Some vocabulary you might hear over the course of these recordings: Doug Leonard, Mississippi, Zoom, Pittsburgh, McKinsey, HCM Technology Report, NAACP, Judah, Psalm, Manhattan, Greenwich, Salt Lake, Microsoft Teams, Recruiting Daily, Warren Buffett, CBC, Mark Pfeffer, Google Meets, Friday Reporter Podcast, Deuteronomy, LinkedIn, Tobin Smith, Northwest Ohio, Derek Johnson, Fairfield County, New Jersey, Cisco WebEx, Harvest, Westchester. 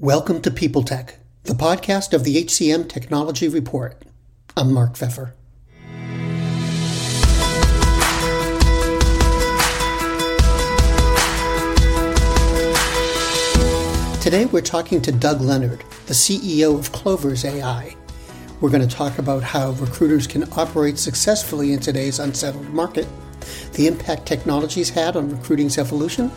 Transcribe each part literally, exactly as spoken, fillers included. Welcome to People Tech, the podcast of the H C M Technology Report. I'm Mark Pfeffer. Today we're talking to Doug Leonard, the C E O of Clover's A I. We're going to talk about how recruiters can operate successfully in today's unsettled market, the impact technology's had on recruiting's evolution,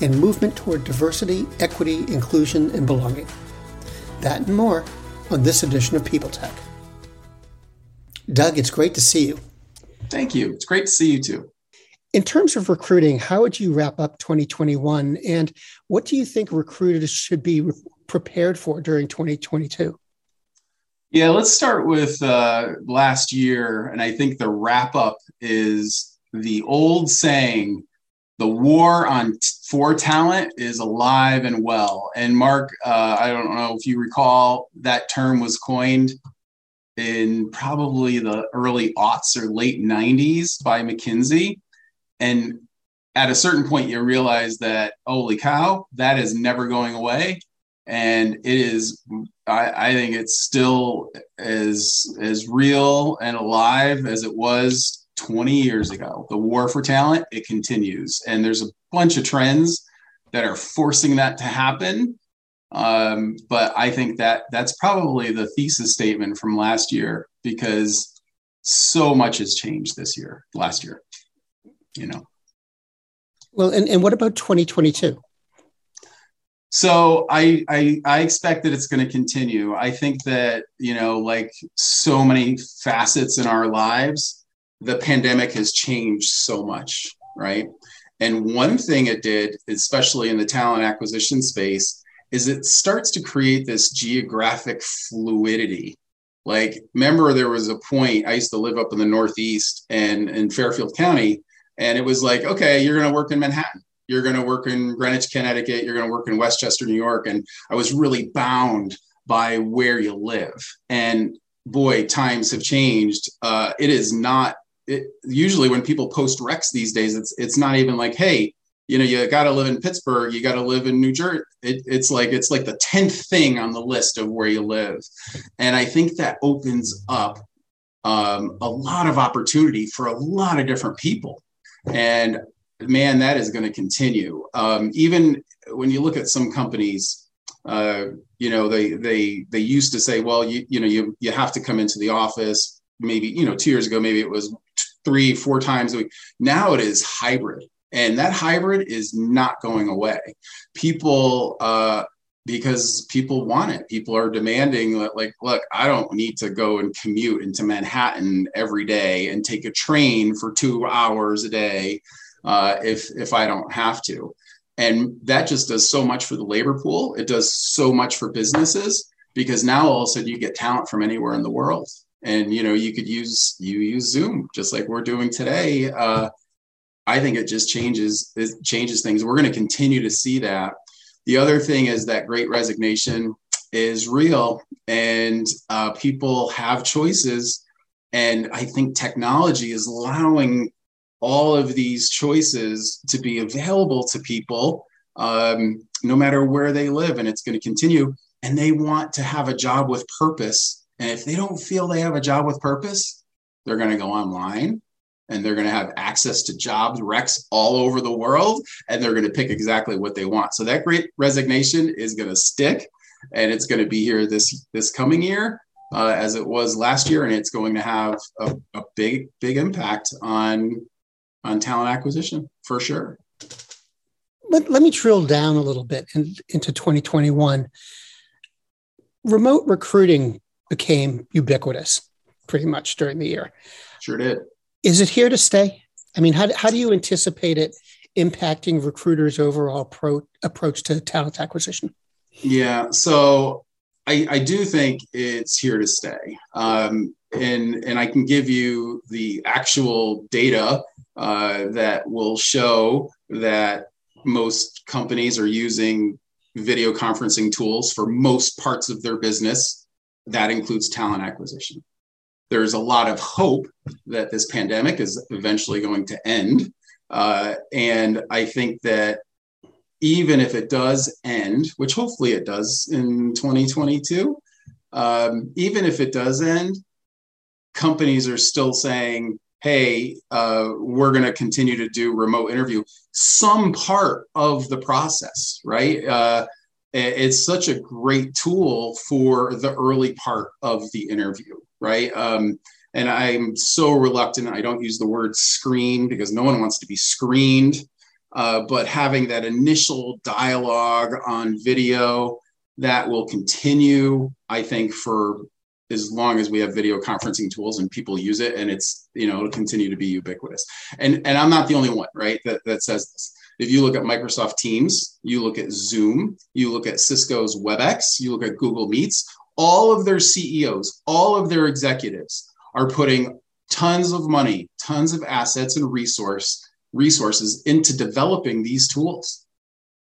and movement toward diversity, equity, inclusion, and belonging. That and more on this edition of People Tech. Doug, it's great to see you. Thank you. It's great to see you too. In terms of recruiting, how would you wrap up twenty twenty-one, and what do you think recruiters should be prepared for during twenty twenty-two? Yeah, let's start with uh, last year, and I think the wrap up is the old saying, the war on t- for talent is alive and well. And Mark, uh, I don't know if you recall, that term was coined in probably the early aughts or late nineties by McKinsey. And at a certain point, you realize that, holy cow, that is never going away. And it is, I, I think it's still as, as real and alive as it was twenty years ago. The war for talent, it continues. And there's a bunch of trends that are forcing that to happen. Um, but I think that that's probably the thesis statement from last year, because so much has changed this year, last year, you know. Well, and, and what about twenty twenty-two? So I, I I expect that it's going to continue. I think that, you know, like so many facets in our lives, the pandemic has changed so much, right? And one thing it did, especially in the talent acquisition space, is it starts to create this geographic fluidity. Like, remember there was a point, I used to live up in the Northeast and in Fairfield County, and it was like, okay, you're going to work in Manhattan, you're going to work in Greenwich, Connecticut, you're going to work in Westchester, New York. And I was really bound by where you live. And boy, times have changed. Uh, it is not It, usually when people post recs these days, it's it's not even like, hey, you know, you got to live in Pittsburgh, you got to live in New Jersey. It, it's like it's like the tenth thing on the list of where you live. And I think that opens up um, a lot of opportunity for a lot of different people. And man, that is going to continue. Um, even when you look at some companies, uh, you know, they they they used to say, well, you you know, you you have to come into the office. Maybe, you know, two years ago, maybe it was three, four times a week. Now it is hybrid, and that hybrid is not going away. People, uh, because people want it. People are demanding that, like, look, I don't need to go and commute into Manhattan every day and take a train for two hours a day uh, if if I don't have to. And that just does so much for the labor pool. It does so much for businesses, because now all of a sudden you get talent from anywhere in the world. And, you know, you could use, you use Zoom just like we're doing today. Uh, I think it just changes, it changes things. We're going to continue to see that. The other thing is that great resignation is real, and uh, people have choices. And I think technology is allowing all of these choices to be available to people um, no matter where they live, and it's going to continue. And they want to have a job with purpose. And if they don't feel they have a job with purpose, they're going to go online, and they're going to have access to jobs, recs all over the world, and they're going to pick exactly what they want. So that great resignation is going to stick, and it's going to be here this this coming year uh, as it was last year. And it's going to have a, a big, big impact on, on talent acquisition for sure. Let, let me drill down a little bit in, into twenty twenty-one. Remote recruiting became ubiquitous pretty much during the year. Sure did. Is it here to stay? I mean, how, how do you anticipate it impacting recruiters' overall pro, approach to talent acquisition? Yeah, so I, I do think it's here to stay. Um, and, and I can give you the actual data uh, that will show that most companies are using video conferencing tools for most parts of their business. That includes talent acquisition. There's a lot of hope that this pandemic is eventually going to end. Uh, and I think that even if it does end, which hopefully it does in twenty twenty-two, um, even if it does end, companies are still saying, hey, uh, we're going to continue to do remote interview, some part of the process, right? Uh, it's such a great tool for the early part of the interview, right? Um, and I'm so reluctant, I don't use the word screen because no one wants to be screened, uh, but having that initial dialogue on video that will continue, I think, for as long as we have video conferencing tools and people use it, and it's, you know, it'll continue to be ubiquitous. And and I'm not the only one, right, that, that says this. If you look at Microsoft Teams, you look at Zoom, you look at Cisco's WebEx, you look at Google Meets, all of their C E Os, all of their executives are putting tons of money, tons of assets and resource resources into developing these tools.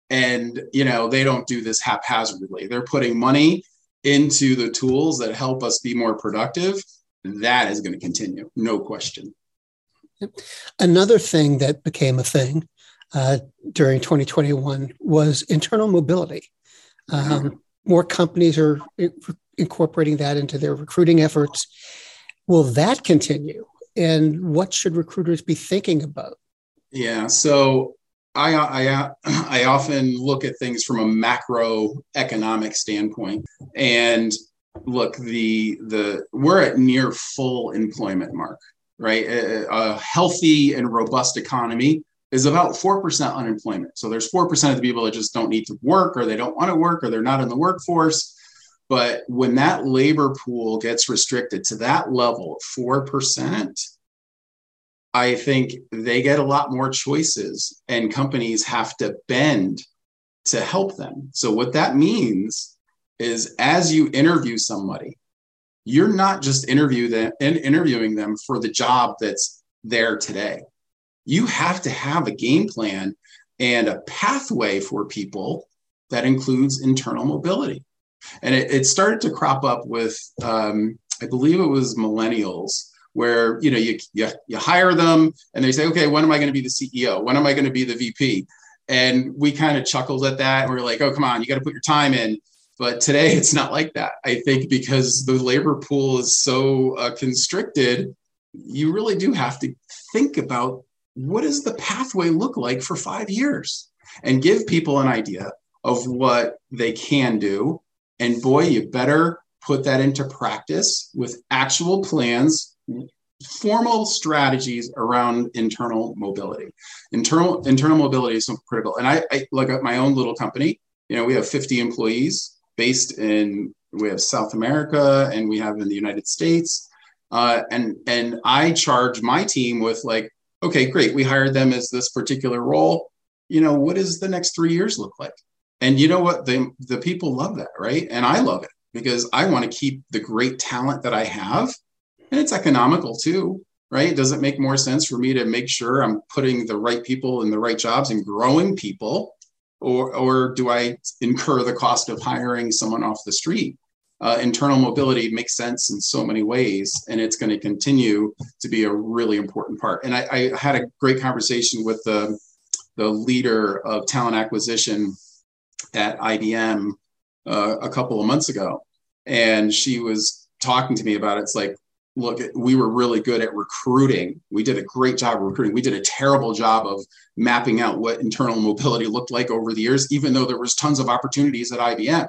And, you know, they don't do this haphazardly. They're putting money into the tools that help us be more productive. That is going to continue, no question. Another thing that became a thing uh, during twenty twenty-one was internal mobility. Um, mm-hmm. More companies are in- incorporating that into their recruiting efforts. Will that continue? And what should recruiters be thinking about? Yeah, so I, I, I often look at things from a macroeconomic standpoint, and look, the the we're at near full employment mark, right? A, a healthy and robust economy is about four percent unemployment. So there's four percent of the people that just don't need to work, or they don't want to work, or they're not in the workforce. But when that labor pool gets restricted to that level of four percent, I think they get a lot more choices, and companies have to bend to help them. So what that means is, as you interview somebody, you're not just interview them and interviewing them for the job that's there today. You have to have a game plan and a pathway for people that includes internal mobility. And it, it started to crop up with, um, I believe it was millennials, where, you know, you, you you hire them and they say, okay, when am I going to be the C E O? When am I going to be the V P? And we kind of chuckled at that. And we're like, oh, come on, you got to put your time in. But today it's not like that. I think because the labor pool is so uh, constricted, you really do have to think about, what does the pathway look like for five years? And give people an idea of what they can do. And boy, you better put that into practice with actual plans, formal strategies around internal mobility. Internal internal mobility is so critical. And I, I look at my own little company. You know, we have fifty employees based in, we have South America and we have in the United States. Uh, and, and I charge my team with like, okay, great, we hired them as this particular role. You know, what does the next three years look like? And you know what? They, the people love that, right? And I love it because I want to keep the great talent that I have. And it's economical too, right? Does it make more sense for me to make sure I'm putting the right people in the right jobs and growing people? Or, or do I incur the cost of hiring someone off the street? Uh, internal mobility makes sense in so many ways, and it's going to continue to be a really important part. And I, I had a great conversation with the, the leader of talent acquisition at I B M uh, a couple of months ago. And she was talking to me about it. It's like, look, we were really good at recruiting. We did a great job of recruiting. We did a terrible job of mapping out what internal mobility looked like over the years, even though there was tons of opportunities at I B M.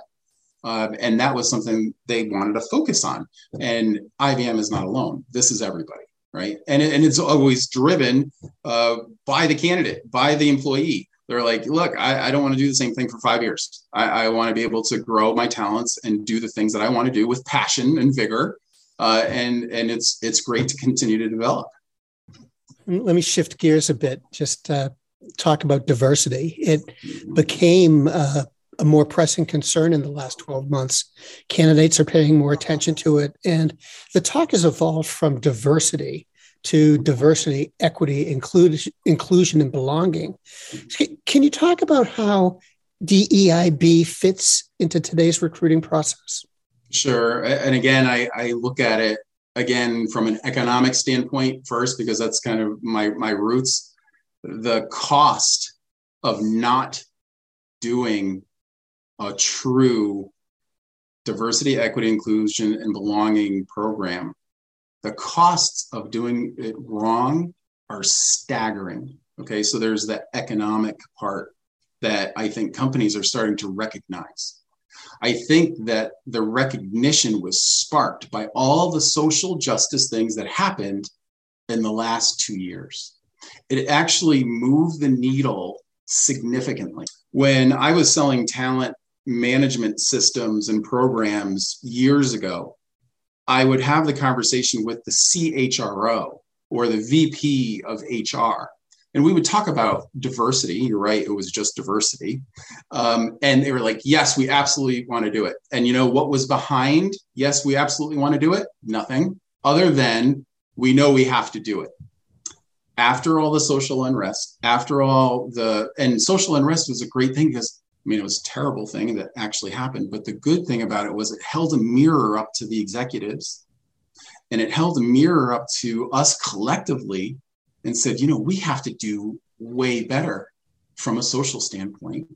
Um, and that was something they wanted to focus on. And I B M is not alone. This is everybody, right? And, and it's always driven uh, by the candidate, by the employee. They're like, look, I, I don't want to do the same thing for five years. I, I want to be able to grow my talents and do the things that I want to do with passion and vigor. Uh, and and it's it's great to continue to develop. Let me shift gears a bit, just uh, talk about diversity. It became uh, a more pressing concern in the last twelve months. Candidates are paying more attention to it. And the talk has evolved from diversity to diversity, equity, inclusion, inclusion and belonging. Can you talk about how D E I B fits into today's recruiting process? Sure. And again, I, I look at it again from an economic standpoint first, because that's kind of my, my roots. The cost of not doing a true diversity, equity, inclusion, and belonging program, the costs of doing it wrong are staggering. Okay, so there's the economic part that I think companies are starting to recognize. I think that the recognition was sparked by all the social justice things that happened in the last two years. It actually moved the needle significantly. When I was selling talent management systems and programs years ago, I would have the conversation with the C H R O or the V P of H R. And we would talk about diversity. You're right, it was just diversity. Um, and they were like, yes, we absolutely want to do it. And you know what was behind, yes, we absolutely want to do it? Nothing other than we know we have to do it. After all the social unrest, after all the, and social unrest was a great thing because, I mean, it was a terrible thing that actually happened. But the good thing about it was it held a mirror up to the executives, and it held a mirror up to us collectively and said, you know, we have to do way better from a social standpoint.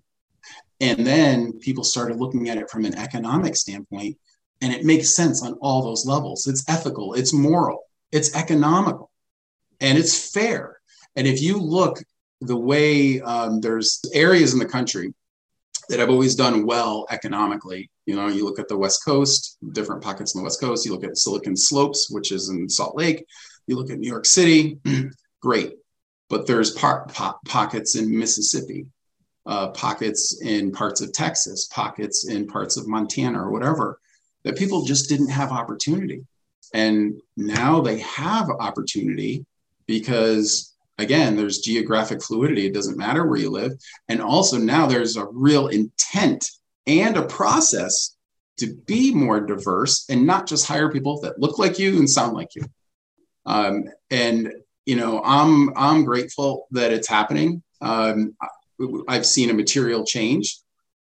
And then people started looking at it from an economic standpoint, and it makes sense on all those levels. It's ethical, it's moral, it's economical, and it's fair. And if you look the way um, there's areas in the country that have always done well economically, you know, you look at the West Coast, different pockets on the West Coast, you look at Silicon Slopes, which is in Salt Lake, you look at New York City, great. But there's po- po- pockets in Mississippi, uh, pockets in parts of Texas, pockets in parts of Montana or whatever, that people just didn't have opportunity. And now they have opportunity because, again, there's geographic fluidity. It doesn't matter where you live. And also now there's a real intent and a process to be more diverse and not just hire people that look like you and sound like you. Um, and, you know, I'm I'm grateful that it's happening. Um, I've seen a material change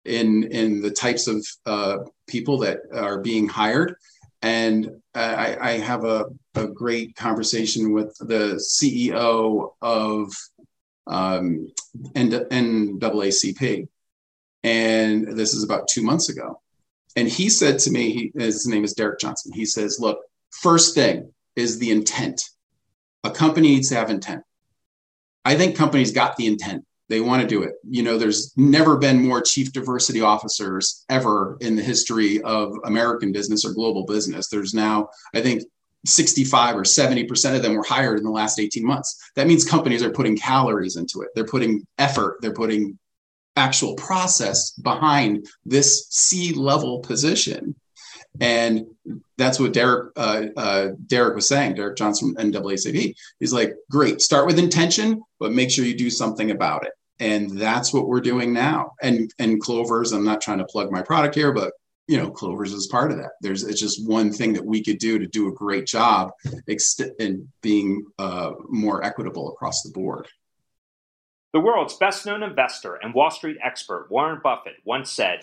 in, in the types of uh, people that are being hired. And I, I have a, a great conversation with the C E O of um, N double A C P. And this is about two months ago. And he said to me, he, his name is Derek Johnson. He says, look, first thing is the intent. A company needs to have intent. I think companies got the intent. They want to do it. You know, there's never been more chief diversity officers ever in the history of American business or global business. There's now, I think, sixty-five or seventy percent of them were hired in the last eighteen months. That means companies are putting calories into it. They're putting effort. They're putting actual process behind this C-level position. And that's what Derek uh, uh, Derek was saying, Derek Johnson from N double A C P. He's like, great, start with intention, but make sure you do something about it. And that's what we're doing now. And and Clover's, I'm not trying to plug my product here, but you know, Clover's is part of that. There's it's just one thing that we could do to do a great job ex- in being uh, more equitable across the board. The world's best-known investor and Wall Street expert, Warren Buffett, once said,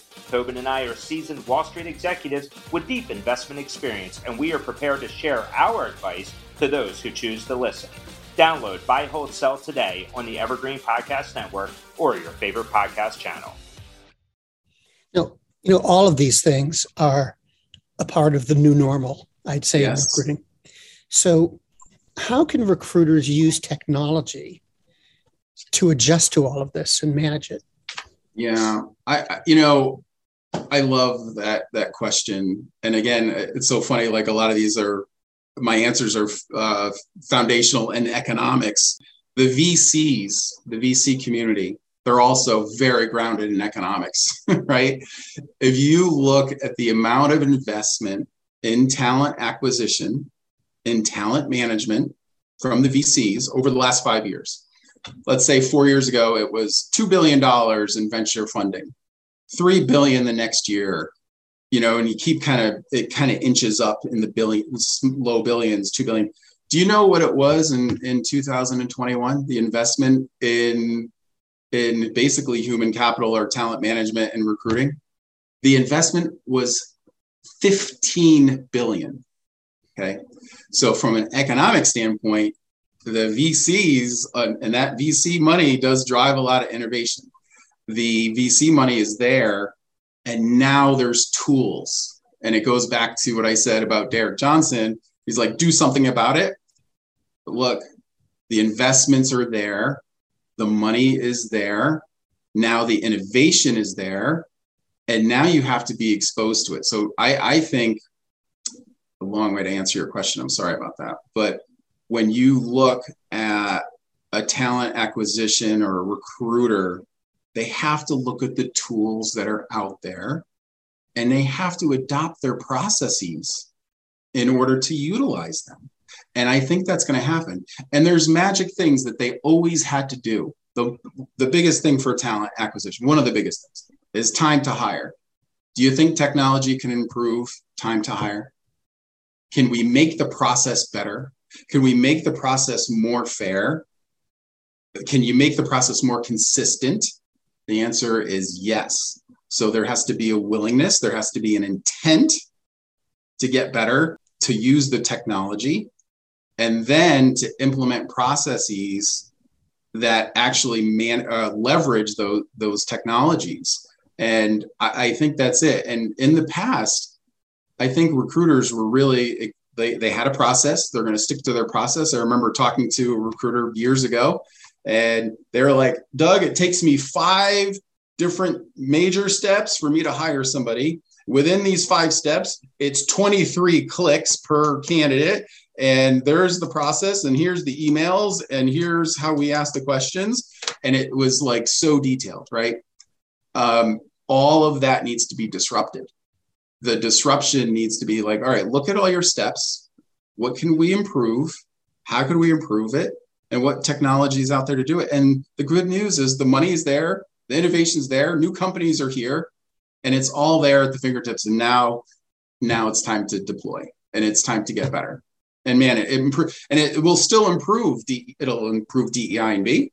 Tobin and I are seasoned Wall Street executives with deep investment experience, and we are prepared to share our advice to those who choose to listen. Download Buy, Hold, Sell today on the Evergreen Podcast Network or your favorite podcast channel. You know, you know all of these things are a part of the new normal, I'd say, yes, in recruiting. So how can recruiters use technology to adjust to all of this and manage it? Yeah, I you know, I love that that question. And again, it's so funny, like a lot of these are, my answers are uh, foundational in economics. The V Cs, the V C community, they're also very grounded in economics, right? If you look at the amount of investment in talent acquisition, in talent management from the V Cs over the last five years, let's say four years ago, it was two billion dollars in venture funding, three billion the next year, you know, and you keep kind of, it kind of inches up in the billions, low billions, two billion. Do you know what it was in, in two thousand twenty-one, the investment in, in basically human capital or talent management and recruiting? The investment was fifteen billion dollars. Okay. So from an economic standpoint, the V Cs uh, and that V C money does drive a lot of innovation. The V C money is there, and now there's tools. And it goes back to what I said about Derek Johnson. He's like, do something about it. But look, the investments are there. The money is there. Now the innovation is there. And now you have to be exposed to it. So I, I think, a long way to answer your question, I'm sorry about that. But when you look at a talent acquisition or a recruiter, they have to look at the tools that are out there, and they have to adopt their processes in order to utilize them. And I think that's going to happen. And there's magic things that they always had to do. The, the biggest thing for talent acquisition, one of the biggest things, is time to hire. Do you think technology can improve time to hire? Can we make the process better? Can we make the process more fair? Can you make the process more consistent? The answer is yes. So there has to be a willingness. There has to be an intent to get better, to use the technology, and then to implement processes that actually man, uh, leverage those, those technologies. And I, I think that's it. And in the past, I think recruiters were really, they, they had a process. They're going to stick to their process. I remember talking to a recruiter years ago, and they were like, Doug, it takes me five different major steps for me to hire somebody. Within these five steps, it's twenty-three clicks per candidate. And there's the process, and here's the emails, and here's how we ask the questions. And it was like so detailed, right? Um, all of that needs to be disrupted. The disruption needs to be like, all right, look at all your steps. What can we improve? How can we improve it? And what technology is out there to do it? And the good news is the money is there, the innovation's there, new companies are here, and it's all there at the fingertips. And now, now it's time to deploy, and it's time to get better. And man, it, it improve, and it will still improve. De- it'll improve D E I and B,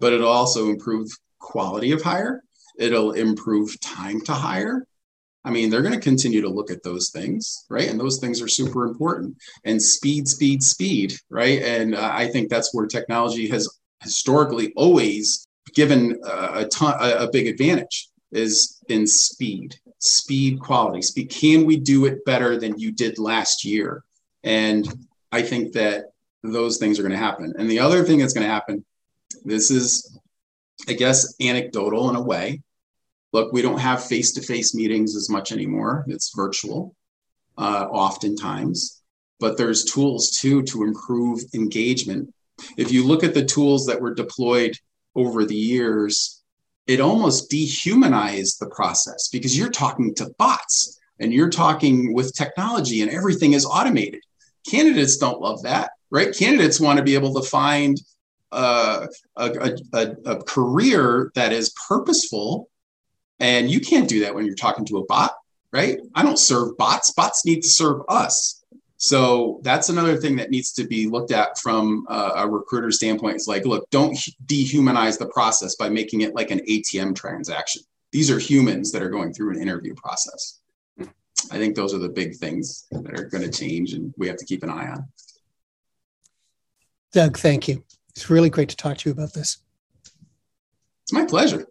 but it'll also improve quality of hire. It'll improve time to hire. I mean, they're going to continue to look at those things, right? And those things are super important. And speed, speed, speed, right? And uh, I think that's where technology has historically always given uh, a ton, a, a big advantage, is in speed, speed, quality, speed. Can we do it better than you did last year? And I think that those things are going to happen. And the other thing that's going to happen, this is, I guess, anecdotal in a way. Look, we don't have face-to-face meetings as much anymore. It's virtual, uh, oftentimes, but there's tools too to improve engagement. If you look at the tools that were deployed over the years, it almost dehumanized the process, because you're talking to bots and you're talking with technology, and everything is automated. Candidates don't love that, right? Candidates want to be able to find uh, a, a, a career that is purposeful. And you can't do that when you're talking to a bot, right? I don't serve bots. Bots need to serve us. So that's another thing that needs to be looked at from a, a recruiter standpoint. It's like, look, don't dehumanize the process by making it like an A T M transaction. These are humans that are going through an interview process. I think those are the big things that are going to change, and we have to keep an eye on. Doug, thank you. It's really great to talk to you about this. It's my pleasure.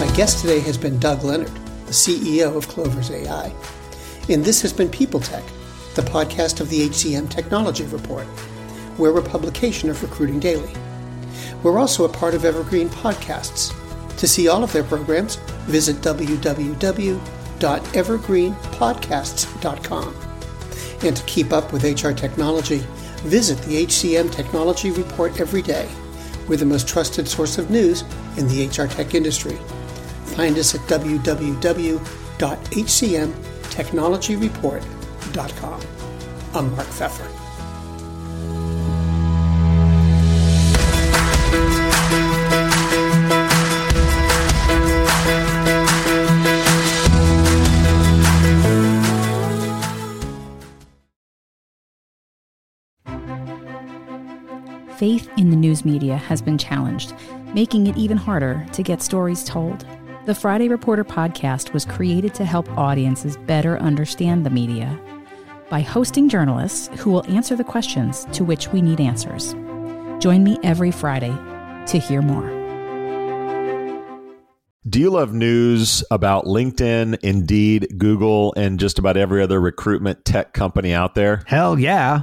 My guest today has been Doug Leonard, the C E O of Clover's A I. And this has been People Tech, the podcast of the H C M Technology Report. We're a publication of Recruiting Daily. We're also a part of Evergreen Podcasts. To see all of their programs, visit w w w dot evergreen podcasts dot com. And to keep up with H R technology, visit the H C M Technology Report every day. We're the most trusted source of news in the H R tech industry. Find us at w w w dot h c m technology report dot com. I'm Mark Pfeffer. faith in the news media has been challenged, making it even harder to get stories told. The Friday Reporter Podcast was created to help audiences better understand the media by hosting journalists who will answer the questions to which we need answers. Join me every Friday to hear more. Do you love news about LinkedIn, Indeed, Google, and just about every other recruitment tech company out there? Hell yeah.